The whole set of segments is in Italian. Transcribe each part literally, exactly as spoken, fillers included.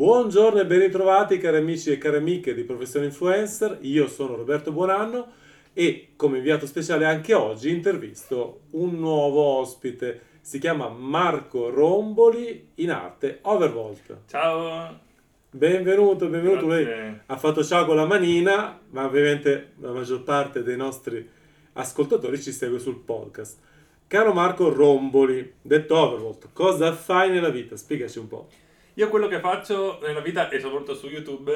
Buongiorno e ben ritrovati cari amici e cari amiche di Professione Influencer, io sono Roberto Buonanno e come inviato speciale anche oggi intervisto un nuovo ospite, si chiama Marco Romboli, in arte Overvolt. Ciao! Benvenuto, benvenuto. Grazie. Lei ha fatto ciao con la manina, ma ovviamente la maggior parte dei nostri ascoltatori ci segue sul podcast. Caro Marco Romboli, detto Overvolt, cosa fai nella vita? Spiegaci un po'. Io quello che faccio nella vita e soprattutto su YouTube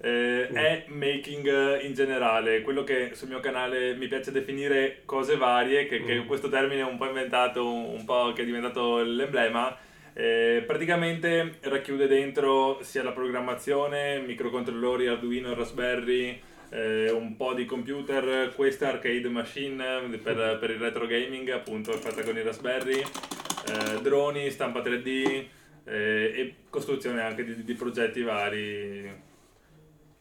eh, mm. è making in generale, quello che sul mio canale mi piace definire cose varie, che, mm. che questo termine è un po' inventato, un po' che è diventato l'emblema. Eh, praticamente racchiude dentro sia la programmazione, microcontrollori, Arduino, Raspberry, eh, un po' di computer, questa arcade machine per, per il retro gaming appunto fatta con i Raspberry, eh, droni, stampa tre D eh, e costruzione anche di, di progetti vari.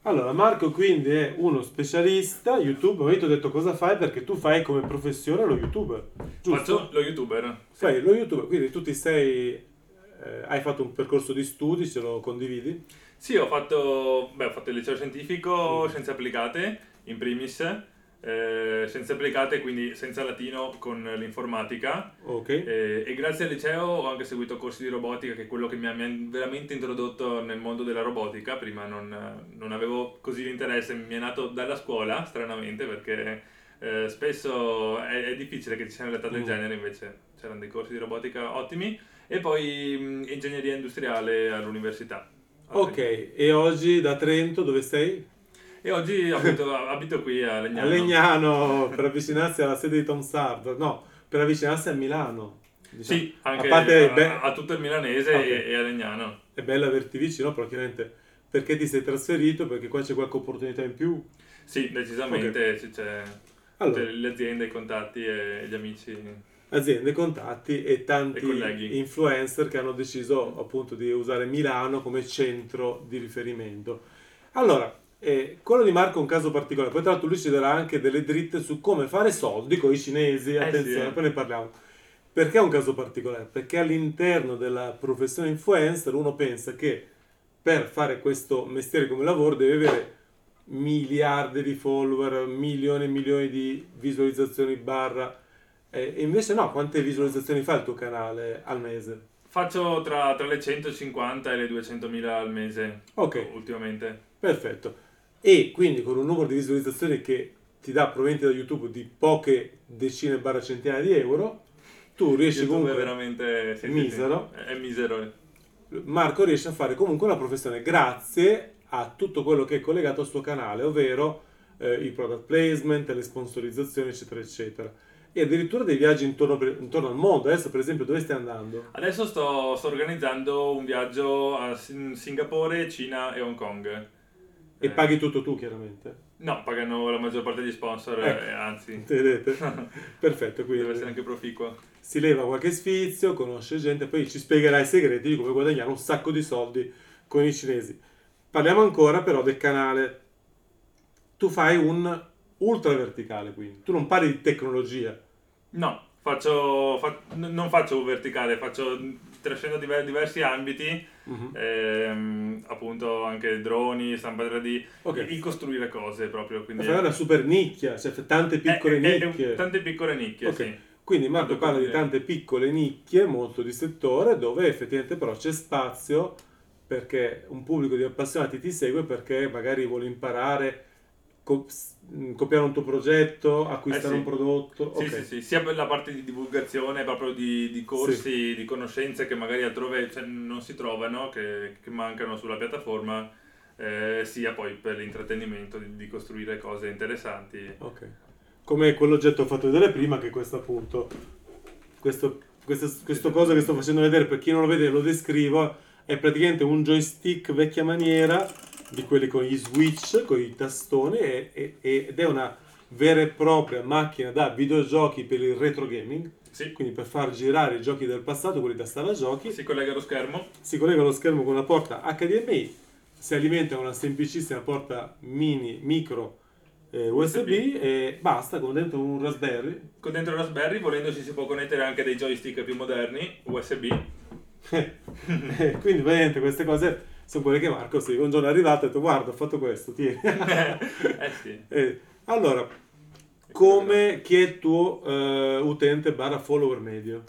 Allora Marco quindi è uno specialista YouTube, io ti ho detto cosa fai perché tu fai come professione lo YouTuber, giusto? Faccio lo YouTuber. Fai sì. lo YouTuber, quindi tu ti sei... Eh, hai fatto un percorso di studi, ce lo condividi? Sì, ho fatto, beh, ho fatto il liceo scientifico, mm. scienze applicate, in primis, eh, scienze applicate quindi senza latino con l'informatica. Ok. Eh, e grazie al liceo ho anche seguito corsi di robotica, che è quello che mi ha, mi ha veramente introdotto nel mondo della robotica. Prima non, non avevo così l'interesse, mi è nato dalla scuola, stranamente, perché eh, spesso è, è difficile che ci siano realtà del mm. genere, invece c'erano dei corsi di robotica ottimi. E poi mh, ingegneria industriale all'università. Ok, e oggi da Trento dove sei? E oggi abito, abito qui a Legnano. A Legnano, per avvicinarsi alla sede di Tonsardo, no, per avvicinarsi a Milano. Diciamo. Sì, anche a, parte, a, be- a tutto il milanese okay. e, e a Legnano. È bello averti vicino, però chiaramente perché ti sei trasferito, perché qua c'è qualche opportunità in più? Sì, decisamente, okay. c'è, allora. c'è le aziende, i contatti e gli amici. Aziende, contatti e tanti e influencer che hanno deciso appunto di usare Milano come centro di riferimento. Allora, eh, quello di Marco è un caso particolare, poi tra l'altro lui ci darà anche delle dritte su come fare soldi con i cinesi, attenzione, eh sì, eh. poi ne parliamo. Perché è un caso particolare? Perché all'interno della professione influencer uno pensa che per fare questo mestiere come lavoro deve avere miliardi di follower, milioni e milioni di visualizzazioni barra. E invece no, quante visualizzazioni fa il tuo canale al mese? Faccio tra, tra le centocinquanta e le duecentomila al mese, okay. ultimamente. Perfetto. E quindi con un numero di visualizzazioni che ti dà proventi da YouTube di poche decine barra centinaia di euro, tu riesci YouTube comunque... YouTube è veramente... Sentite, misero. È misero. Marco riesce a fare comunque una professione grazie a tutto quello che è collegato al suo canale, ovvero eh, il product placement, le sponsorizzazioni, eccetera, eccetera. E addirittura dei viaggi intorno, per, intorno al mondo. Adesso per esempio dove stai andando? Adesso sto, sto organizzando un viaggio a Singapore, Cina e Hong Kong. E eh. paghi tutto tu chiaramente? No, pagano la maggior parte degli sponsor, ecco. eh, anzi. Vedete? Perfetto. Quindi deve essere anche proficuo. Si leva qualche sfizio, conosce gente, poi ci spiegherà i segreti di come guadagnare un sacco di soldi con i cinesi. Parliamo ancora però del canale. Tu fai un ultra verticale quindi, tu non parli di tecnologia. No, faccio, fa, non faccio verticale, faccio trascendo diver, diversi ambiti, uh-huh. ehm, appunto anche droni, stampa tre D, okay. il costruire cose proprio. Quindi è una super nicchia, cioè tante piccole è, nicchie. È, è, tante piccole nicchie, okay. sì. Quindi Marco parla di tante piccole nicchie, molto di settore, dove effettivamente però c'è spazio perché un pubblico di appassionati ti segue perché magari vuole imparare... copiare un tuo progetto, acquistare eh sì. un prodotto, sì, okay. sì, sì. sia per la parte di divulgazione proprio di, di corsi, sì. di conoscenze che magari altrove cioè, non si trovano, che, che mancano sulla piattaforma, eh, sia poi per l'intrattenimento di, di costruire cose interessanti. Ok, come quell'oggetto ho fatto vedere prima, che questo appunto, questo, questo, questo cosa che sto facendo vedere per chi non lo vede lo descrivo, è praticamente un joystick vecchia maniera, di quelli con gli switch, con i tastoni e, e, ed è una vera e propria macchina da videogiochi per il retro gaming, sì. quindi per far girare i giochi del passato, quelli da sala giochi. Si collega allo schermo. Si collega allo schermo con una porta H D M I, si alimenta con una semplicissima porta mini, micro eh, U S B, U S B e basta, con dentro un Raspberry. Con dentro un Raspberry, volendoci si può connettere anche dei joystick più moderni, U S B. Quindi veramente queste cose... sono quelle che Marco sì, un giorno è arrivato e ha detto guarda ho fatto questo, tieni. eh, eh sì. Eh, allora, come, chi è il tuo eh, utente barra follower medio?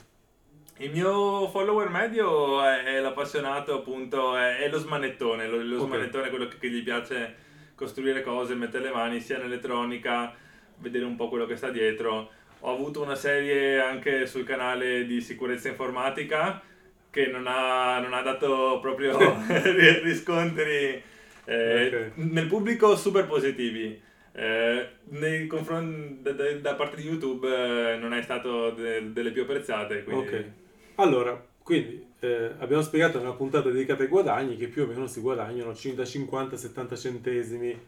Il mio follower medio è, è l'appassionato, appunto, è, è lo smanettone, lo, lo okay. smanettone è quello che, che gli piace costruire cose, mettere le mani sia in elettronica, vedere un po' quello che sta dietro. Ho avuto una serie anche sul canale di sicurezza informatica che non ha, non ha dato proprio riscontri eh, okay. nel pubblico super positivi. Eh, nei confronti da, da, da parte di YouTube eh, non è stato de, delle più apprezzate, quindi... ok allora quindi eh, abbiamo spiegato nella puntata dedicata ai guadagni che più o meno si guadagnano da cinquanta a settanta centesimi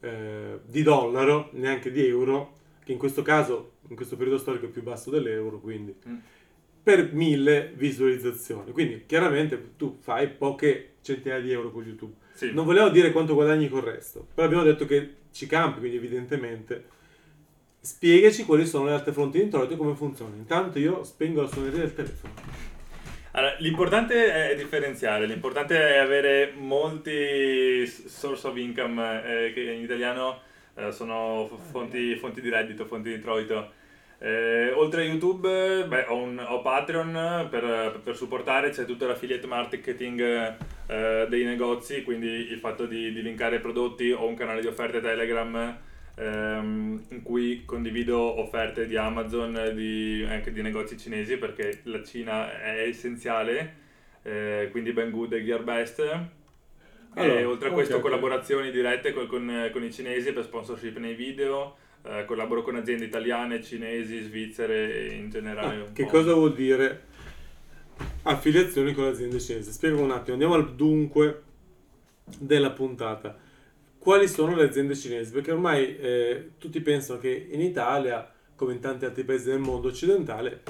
eh, di dollaro, neanche di euro, che in questo caso in questo periodo storico è più basso dell'euro, quindi mm. per mille visualizzazioni, quindi chiaramente tu fai poche centinaia di euro con YouTube. Sì. Non volevo dire quanto guadagni col resto, però abbiamo detto che ci campi, quindi evidentemente spiegaci quali sono le altre fonti di introito e come funziona. Intanto io spengo la suoneria del telefono. Allora, l'importante è differenziare, l'importante è avere molti source of income, eh, che in italiano eh, sono fonti, fonti di reddito, fonti di introito. Eh, oltre a YouTube, beh, ho, un, ho Patreon per, per supportare, c'è tutto l'affiliate marketing eh, dei negozi, quindi il fatto di, di linkare prodotti. Ho un canale di offerte Telegram ehm, in cui condivido offerte di Amazon, di, anche di negozi cinesi, perché la Cina è essenziale, eh, quindi Banggood e Gearbest. Allora, e oltre a questo okay, collaborazioni okay. dirette con, con, con i cinesi per sponsorship nei video. Eh, collaboro con aziende italiane, cinesi, svizzere in generale. Ah, che po'. Cosa vuol dire affiliazioni con aziende cinesi? Spiego un attimo, andiamo al dunque della puntata. Quali sono le aziende cinesi? Perché ormai eh, tutti pensano che in Italia, come in tanti altri paesi del mondo occidentale,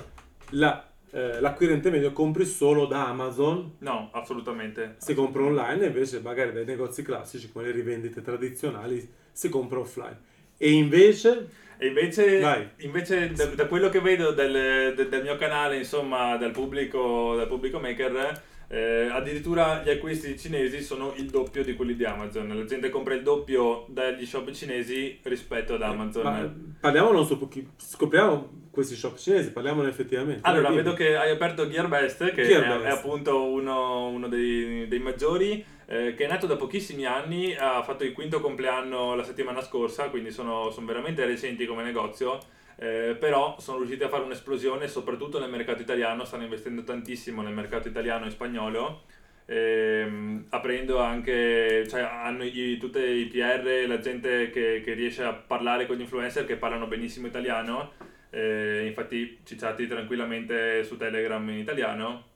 la, eh, l'acquirente medio compri solo da Amazon. No, assolutamente. Si assolutamente. Compra online, invece magari dai negozi classici come le rivendite tradizionali si compra offline. E invece, e invece, invece da, da quello che vedo del, del, del mio canale, insomma, dal pubblico, dal pubblico maker, eh, addirittura gli acquisti cinesi sono il doppio di quelli di Amazon. La gente compra il doppio dagli shop cinesi rispetto ad Amazon. Ma parliamo, non so, scopriamo questi shop cinesi, parliamone effettivamente. Allora, Dai, vedo che hai aperto Gearbest, che Gearbest. È, è appunto uno, uno dei, dei maggiori. Eh, che è nato da pochissimi anni, ha fatto il quinto compleanno la settimana scorsa, quindi sono, sono veramente recenti come negozio, eh, però sono riusciti a fare un'esplosione soprattutto nel mercato italiano, stanno investendo tantissimo nel mercato italiano e spagnolo, ehm, aprendo anche, cioè hanno i, tutti i P R, la gente che, che riesce a parlare con gli influencer che parlano benissimo italiano, eh, infatti cicciati tranquillamente su Telegram in italiano.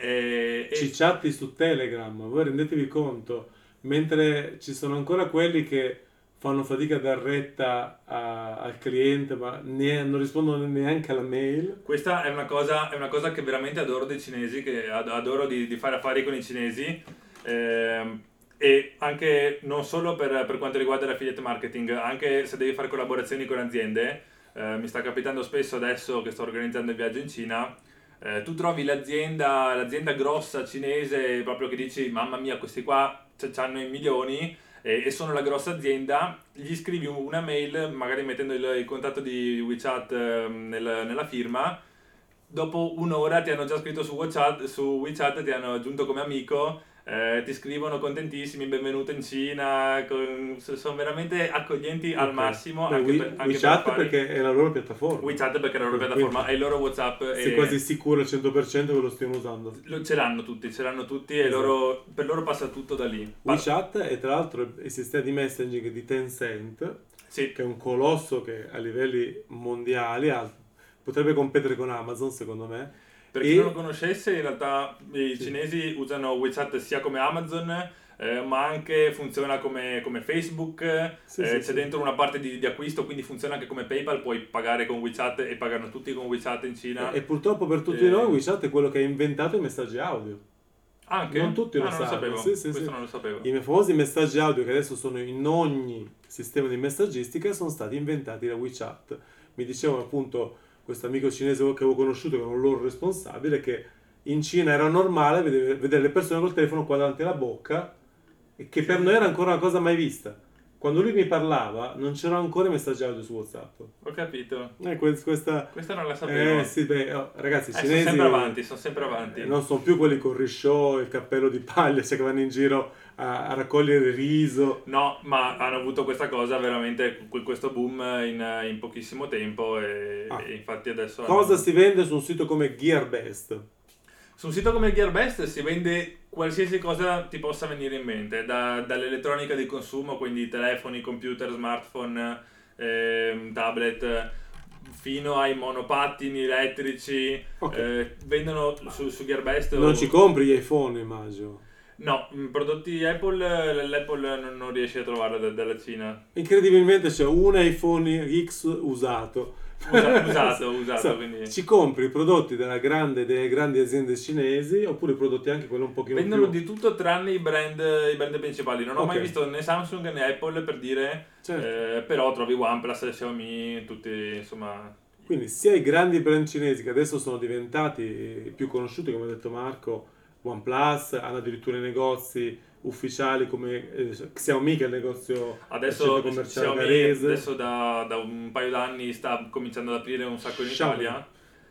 E, e... cicciati su Telegram, voi rendetevi conto, mentre ci sono ancora quelli che fanno fatica a dar retta a, al cliente, ma ne, non rispondono neanche alla mail. Questa è una cosa, è una cosa che veramente adoro dei cinesi, che adoro di, di fare affari con i cinesi, eh, e anche non solo per, per quanto riguarda l'affiliate marketing, anche se devi fare collaborazioni con aziende. Eh, mi sta capitando spesso adesso che sto organizzando il viaggio in Cina. Eh, tu trovi l'azienda, l'azienda grossa cinese, proprio che dici mamma mia questi qua c'hanno i milioni, eh, e sono la grossa azienda, gli scrivi una mail magari mettendo il, il contatto di WeChat eh, nel, nella firma, dopo un'ora ti hanno già scritto su WeChat, su WeChat ti hanno aggiunto come amico, eh, ti scrivono contentissimi, benvenuto in Cina, con, sono veramente accoglienti okay. al massimo. Beh, anche We, per, anche WeChat per perché è la loro piattaforma, WeChat perché è la loro piattaforma, è il loro WhatsApp. Sei e... quasi sicuro al cento per cento che lo stiamo usando. Lo, ce l'hanno tutti, ce l'hanno tutti e esatto. loro, per loro passa tutto da lì. WeChat è tra l'altro il sistema di messaging di Tencent, sì. che è un colosso che a livelli mondiali ha, potrebbe competere con Amazon secondo me. Per chi non lo conoscesse, in realtà i sì. cinesi usano WeChat sia come Amazon, eh, ma anche funziona come, come Facebook, sì, eh, sì, c'è sì. dentro una parte di, di acquisto, quindi funziona anche come PayPal, puoi pagare con WeChat e pagano tutti con WeChat in Cina. E, e purtroppo per tutti eh. noi WeChat è quello che ha inventato i messaggi audio. Anche? Non tutti ah, lo, non lo sapevo, sì, sì, questo sì. non lo sapevo. I famosi messaggi audio che adesso sono in ogni sistema di messaggistica sono stati inventati da WeChat. Mi dicevano appunto... questo amico cinese che avevo conosciuto, che era un loro responsabile, che in Cina era normale vedere, vedere le persone col telefono qua davanti alla bocca, e che per noi era ancora una cosa mai vista. Quando lui mi parlava non c'era ancora i messaggi audio su WhatsApp. Ho capito. Eh, questa, questa non la sapevo. Eh sì, beh, oh, ragazzi, i eh, cinesi sono sempre avanti, sono sempre avanti. Eh, non sono più quelli con risciò, il cappello di paglia, cioè che vanno in giro a, a raccogliere riso. No, ma hanno avuto questa cosa veramente, questo boom in, in pochissimo tempo e, ah. e infatti adesso... Cosa hanno... si vende su un sito come Gearbest? Su un sito come Gearbest si vende qualsiasi cosa ti possa venire in mente, da, dall'elettronica di consumo, quindi telefoni, computer, smartphone, eh, tablet, fino ai monopattini elettrici. Okay. Eh, vendono su, su Gearbest... Non o... ci compri gli iPhone, immagino. No, prodotti Apple, l'Apple non, non riesci a trovarla da, dalla Cina. Incredibilmente c'è un iPhone X usato. Usato, usato, usato so, quindi. Ci compri i prodotti della grande, delle grandi aziende cinesi, oppure prodotti anche quello un pochino più. Vendono di tutto tranne i brand, i brand principali. Non ho okay. mai visto né Samsung né Apple, per dire, certo. eh, però trovi OnePlus, Xiaomi, tutti, insomma. Quindi sia i grandi brand cinesi, che adesso sono diventati più conosciuti, come ha detto Marco, OnePlus, hanno addirittura i negozi ufficiali come eh, Xiaomi, che è il negozio adesso commerciale danese. Adesso da, da un paio d'anni sta cominciando ad aprire un sacco in Xiaomi. Italia.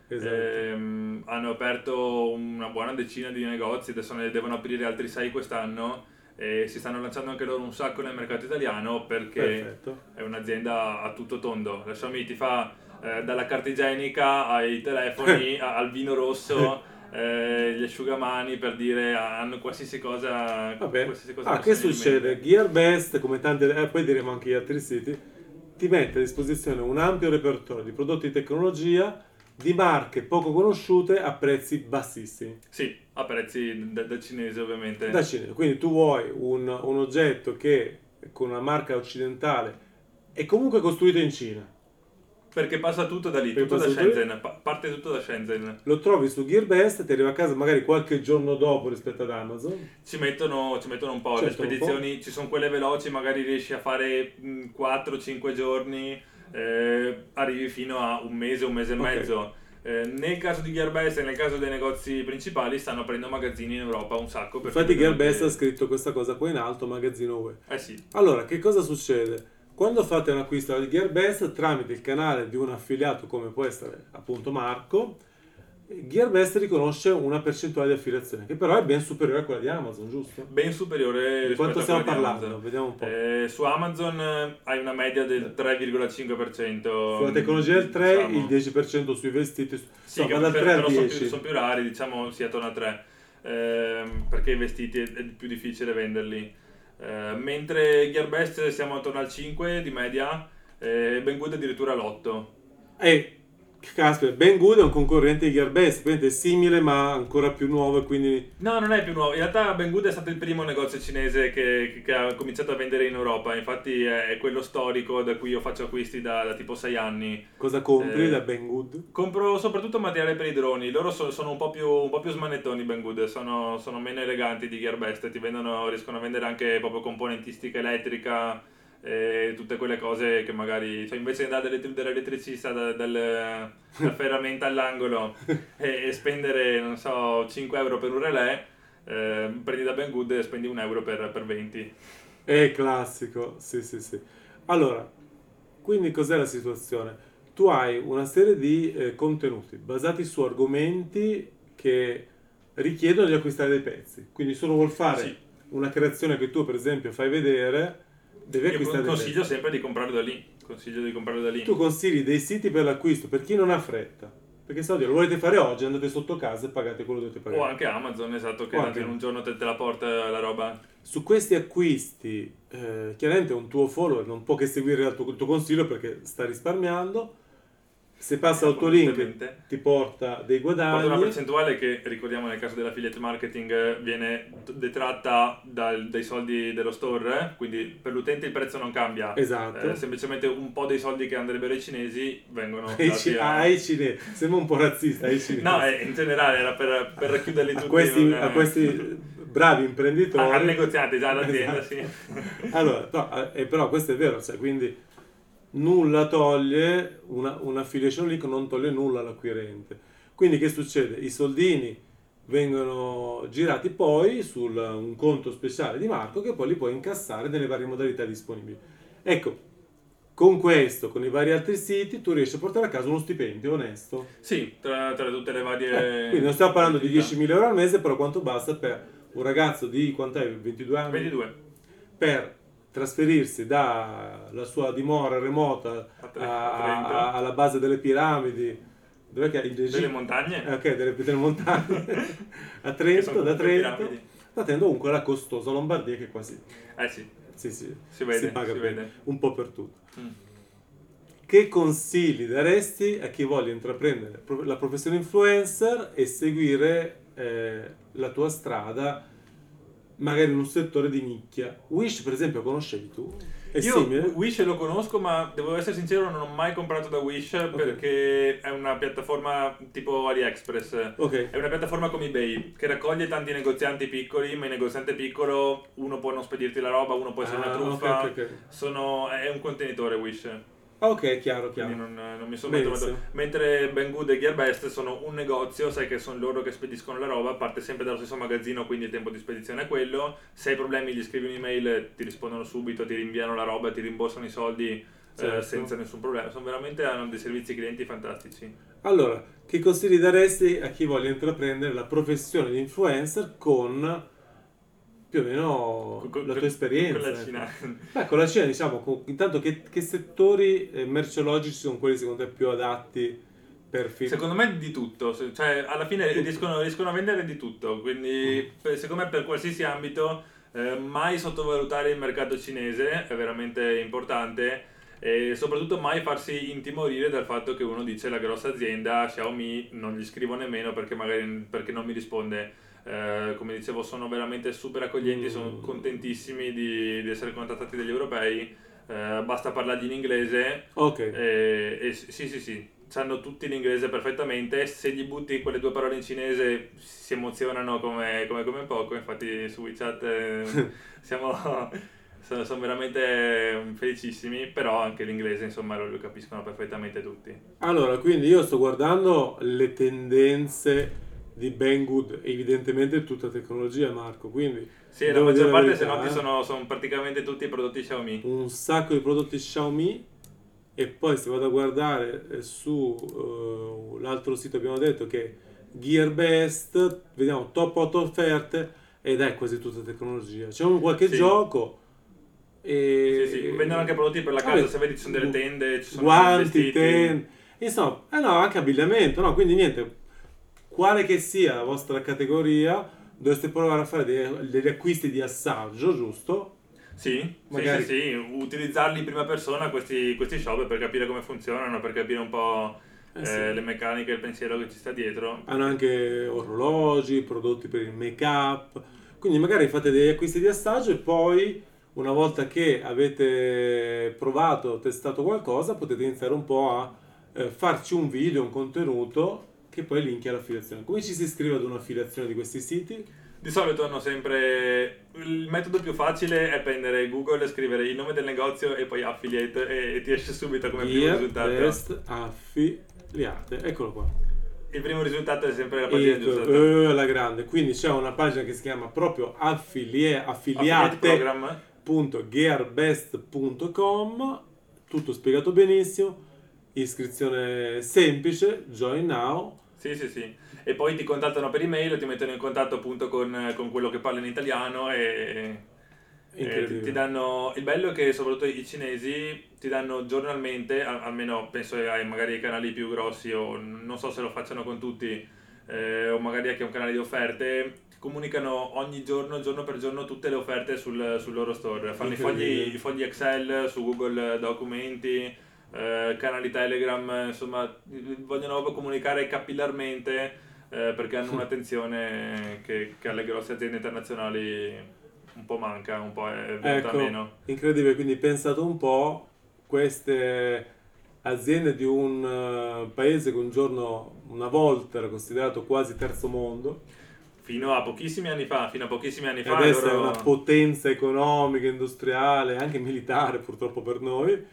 Esatto. Eh, hanno aperto una buona decina di negozi, adesso ne devono aprire altri sei quest'anno e si stanno lanciando anche loro un sacco nel mercato italiano, perché Perfetto. È un'azienda a tutto tondo. La Xiaomi ti fa eh, dalla carta igienica ai telefoni al vino rosso. Eh, gli asciugamani, per dire, hanno qualsiasi cosa, qualsiasi cosa. Ah, che succede? Gearbest, come tanti, eh, poi diremo anche gli altri siti, ti mette a disposizione un ampio repertorio di prodotti di tecnologia, di marche poco conosciute, a prezzi bassissimi. Sì, a prezzi da, da cinese, ovviamente. Da cinese, quindi tu vuoi un, un oggetto che con una marca occidentale è comunque costruito in Cina. Perché passa tutto da lì, tutto da Shenzhen, parte tutto da Shenzhen. Lo trovi su Gearbest, ti arriva a casa magari qualche giorno dopo rispetto ad Amazon. Ci mettono, ci mettono un po', certo, le spedizioni, po'. Ci sono quelle veloci, magari riesci a fare quattro cinque giorni, eh, arrivi fino a un mese, un mese e okay. mezzo. Eh, nel caso di Gearbest e nel caso dei negozi principali stanno aprendo magazzini in Europa un sacco. Infatti Gearbest che... ha scritto questa cosa qua in alto, magazzino U E. Eh sì. Allora, che cosa succede? Quando fate un acquisto di Gearbest tramite il canale di un affiliato, come può essere appunto Marco, Gearbest riconosce una percentuale di affiliazione che però è ben superiore a quella di Amazon, giusto? Ben superiore. Di quanto stiamo parlando? Vediamo un po'. Eh, su Amazon hai una media del tre virgola cinque per cento. Sulla tecnologia del tre, diciamo. Il dieci per cento sui vestiti. Sì, no, che dal per, tre al però dieci. Sono, più, sono più rari, diciamo, si attorno a tre, eh, perché i vestiti è, è più difficile venderli. Uh, mentre Gearbest siamo attorno al cinque di media, eh, Banggood addirittura all'otto. E caspita, Banggood è un concorrente di Gearbest, quindi è simile ma ancora più nuovo, quindi... No, non è più nuovo, in realtà Banggood è stato il primo negozio cinese che, che ha cominciato a vendere in Europa, infatti è quello storico da cui io faccio acquisti da, da tipo sei anni. Cosa compri eh, da Banggood? Compro soprattutto materiale per i droni, loro so, sono un po' più, un po' più smanettoni Banggood, sono, sono meno eleganti di Gearbest, ti vendono, riescono a vendere anche proprio componentistica elettrica... E tutte quelle cose che magari, cioè, invece di andare dall'elettricista, dal, dal, dal ferramenta all'angolo e, e spendere, non so, cinque euro per un relè, eh, prendi da Banggood e spendi un euro per, per venti. È classico, sì sì sì. Allora, quindi cos'è la situazione? Tu hai una serie di eh, contenuti basati su argomenti che richiedono di acquistare dei pezzi, quindi solo vuol fare sì. una creazione che tu per esempio fai vedere. Io consiglio sempre di comprarlo da lì, consiglio di comprarlo da lì. Tu consigli dei siti per l'acquisto, per chi non ha fretta, perché se lo volete fare oggi andate sotto casa e pagate quello che dovete pagare. O anche Amazon, esatto, che in un giorno te, te la porta la roba. Su questi acquisti, eh, chiaramente un tuo follower non può che seguire il tuo, il tuo consiglio perché sta risparmiando. Se passa al tuo link ti porta dei guadagni. Porta una percentuale che, ricordiamo, nel caso dell'affiliate marketing viene detratta dal, dai soldi dello store, quindi per l'utente il prezzo non cambia. Esatto. Eh, semplicemente un po' dei soldi che andrebbero ai cinesi vengono dati a... ai cinesi. Sembra un po' razzista, ai cinesi. No, eh, in generale era per, per racchiuderli tutti. A questi, non... a questi bravi imprenditori. Al negoziante, già all'azienda, esatto. Sì. Allora, no, eh, però questo è vero, cioè, quindi... Nulla toglie, una, una affiliation link non toglie nulla all'acquirente. Quindi che succede? I soldini vengono girati poi su un conto speciale di Marco, che poi li può incassare nelle varie modalità disponibili. Ecco, con questo, con i vari altri siti, tu riesci a portare a casa uno stipendio onesto. Sì, tra, tra tutte le varie... Eh, quindi non stiamo parlando di diecimila euro al mese, però quanto basta per un ragazzo di quant'è, ventidue anni? ventidue. Per trasferirsi dalla sua dimora remota a tre, a, a, alla base delle piramidi, dov'è che è? Delle G- montagne? Eh, ok, delle, delle montagne, a Trento, da Trento, da Trento comunque la costosa Lombardia che quasi... Eh sì. Sì, sì, si vede, si paga si bene, vede. Un po' per tutto. Mm. Che consigli daresti a chi voglia intraprendere la professione influencer e seguire eh, la tua strada, magari in un settore di nicchia? Wish, per esempio, conoscevi tu? È Io simile? Wish lo conosco, ma devo essere sincero, non ho mai comprato da Wish, okay, perché è una piattaforma tipo AliExpress. Okay. È una piattaforma come eBay che raccoglie tanti negozianti piccoli, ma il negoziante piccolo uno può non spedirti la roba, uno può essere ah, una truffa. Okay, okay, okay. Sono, è un contenitore Wish. Ok, chiaro, chiaro. Non, non mi sono trovato. Mentre Banggood e Gearbest sono un negozio, sai che sono loro che spediscono la roba, parte sempre dallo stesso magazzino, quindi il tempo di spedizione è quello. Se hai problemi gli scrivi un'email, ti rispondono subito, ti rinviano la roba, ti rimborsano i soldi, certo, eh, senza nessun problema. Sono veramente, hanno dei servizi clienti fantastici. Allora, che consigli daresti a chi voglia intraprendere la professione di influencer con... più o meno con, la tua esperienza con la Cina? Beh, con la Cina, diciamo, con, intanto che, che settori eh, merceologici sono quelli secondo te più adatti per film? Secondo me di tutto, cioè alla fine riescono, riescono a vendere di tutto, quindi mm. per, secondo me per qualsiasi ambito, eh, mai sottovalutare il mercato cinese, è veramente importante, e soprattutto mai farsi intimorire dal fatto che uno dice la grossa azienda Xiaomi non gli scrivo nemmeno perché magari perché non mi risponde. Eh, come dicevo, sono veramente super accoglienti, mm. sono contentissimi di, di essere contattati dagli europei, eh, basta parlargli in inglese, okay, e, e sì sì sì, sanno tutti l'inglese perfettamente, se gli butti quelle due parole in cinese si emozionano come, come, come poco, infatti su WeChat eh, siamo... sono veramente felicissimi, però anche l'inglese insomma lo, lo capiscono perfettamente tutti. Allora, quindi io sto guardando le tendenze di Banggood, evidentemente tutta tecnologia, Marco, quindi sì, la maggior parte, se noti, sono, sono praticamente tutti i prodotti Xiaomi, un sacco di prodotti Xiaomi. E poi se vado a guardare su uh, l'altro sito abbiamo detto che Gearbest, vediamo top otto offerte ed è quasi tutta tecnologia, c'è un qualche sì. gioco e... sì, sì. Vendono anche prodotti per la casa, ah, se vedi ci sono delle tende, ci sono guanti, tende, insomma, eh no, anche abbigliamento, no, quindi niente, quale che sia la vostra categoria, dovreste provare a fare dei, degli acquisti di assaggio, giusto? Sì, magari... sì, sì, sì, utilizzarli in prima persona questi, questi shop per capire come funzionano, per capire un po' eh, eh, sì. le meccaniche, il pensiero che ci sta dietro. Hanno anche orologi, prodotti per il make-up, quindi magari fate degli acquisti di assaggio e poi una volta che avete provato, testato qualcosa, potete iniziare un po' a eh, farci un video, un contenuto, che poi linki all'affiliazione. Come ci si iscrive ad un'affiliazione di questi siti? Di solito hanno sempre... il metodo più facile è prendere Google, scrivere il nome del negozio e poi affiliate e, e ti esce subito come primo risultato. Gearbest affiliate, eccolo qua. Il primo risultato è sempre la pagina giusta. Eh, la grande. Quindi c'è una pagina che si chiama proprio affilie, affiliate punto gearbest punto com, tutto spiegato benissimo, iscrizione semplice, join now. Sì, sì, sì. E poi ti contattano per email, ti mettono in contatto appunto con, con quello che parla in italiano e, e ti danno... Il bello è che soprattutto i cinesi ti danno giornalmente, almeno penso ai magari ai canali più grossi, o non so se lo facciano con tutti, eh, o magari anche un canale di offerte, comunicano ogni giorno, giorno per giorno, tutte le offerte sul, sul loro store. Fanno i fogli, i fogli Excel su Google Documenti, Eh, canali Telegram, insomma vogliono comunicare capillarmente eh, perché hanno un'attenzione che, che alle grosse aziende internazionali un po' manca, un po' è venuta ecco, meno. Incredibile, quindi pensate un po' queste aziende di un uh, paese che un giorno, una volta era considerato quasi terzo mondo fino a pochissimi anni fa, fino a pochissimi anni fa adesso loro... è una potenza economica, industriale, anche militare purtroppo per noi,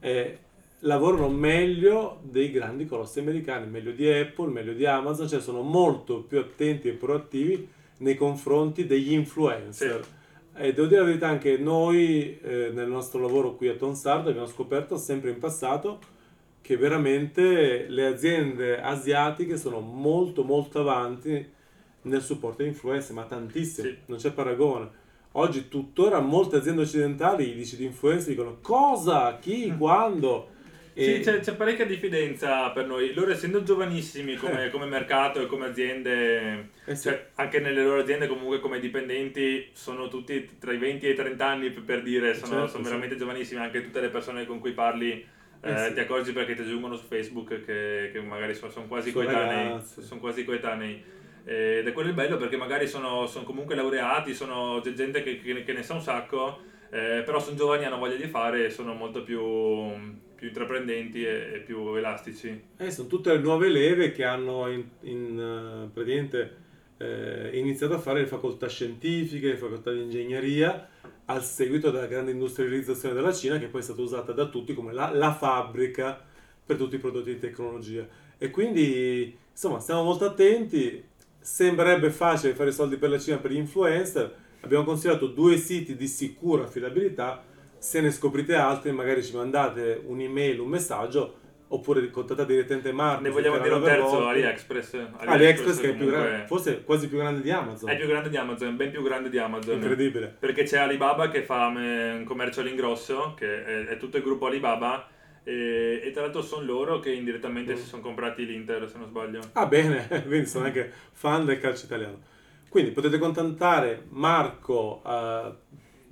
eh, lavorano meglio dei grandi colossi americani, meglio di Apple, meglio di Amazon, cioè sono molto più attenti e proattivi nei confronti degli influencer. Sì. E devo dire la verità, anche noi eh, nel nostro lavoro qui a Tonsardo abbiamo scoperto sempre in passato che veramente le aziende asiatiche sono molto molto avanti nel supporto di influencer, ma tantissime, sì. Non c'è paragone. Oggi tuttora molte aziende occidentali gli dici di influencer, dicono cosa, chi, quando. E... sì, c'è, c'è parecchia diffidenza per noi. Loro essendo giovanissimi come, eh. come mercato e come aziende, eh sì. Cioè, anche nelle loro aziende comunque come dipendenti sono tutti tra i venti e i trenta anni per dire, sono, certo, sono sì. veramente giovanissimi, anche tutte le persone con cui parli. Eh, sì. Ti accorgi perché ti aggiungono su Facebook che, che magari sono, sono quasi coetanei, sono quasi coetanei eh, ed è quello il bello, perché magari sono, sono comunque laureati, sono gente che, che ne sa un sacco, eh, però sono giovani, hanno voglia di fare, sono molto più, più intraprendenti e, e più elastici. Eh, sono tutte le nuove leve che hanno in, in, praticamente eh, iniziato a fare le facoltà scientifiche, le facoltà di ingegneria, al seguito della grande industrializzazione della Cina, che poi è stata usata da tutti come la, la fabbrica per tutti i prodotti di tecnologia. E quindi, insomma, stiamo molto attenti. Sembrerebbe facile fare soldi per la Cina per gli influencer. Abbiamo considerato due siti di sicura affidabilità. Se ne scoprite altri, magari ci mandate un'email, un messaggio, oppure contattate direttamente Marco. Ne vogliamo dire un terzo, AliExpress. AliExpress, AliExpress che è più grande, forse quasi più grande di Amazon. È più grande di Amazon, ben più grande di Amazon. Incredibile. Perché c'è Alibaba che fa un commercio all'ingrosso, che è, è tutto il gruppo Alibaba, e, e tra l'altro sono loro che indirettamente mm. si sono comprati l'Inter, se non sbaglio. Ah bene, quindi sono anche fan del calcio italiano. Quindi potete contattare Marco uh,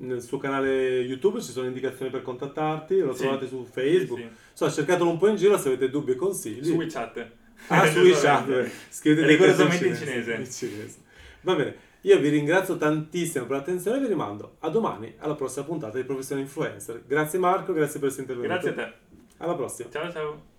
nel suo canale YouTube, ci sono indicazioni per contattarti, lo sì. trovate su Facebook. Sì, sì. So, cercatelo un po' in giro se avete dubbi e consigli. Su WeChat. Ah, su WeChat. Scrivete rigorosamente in cinese. in cinese. Va bene, io vi ringrazio tantissimo per l'attenzione e vi rimando a domani alla prossima puntata di Professione Influencer. Grazie Marco, grazie per essere intervenuto. Grazie a te. Alla prossima. Ciao ciao.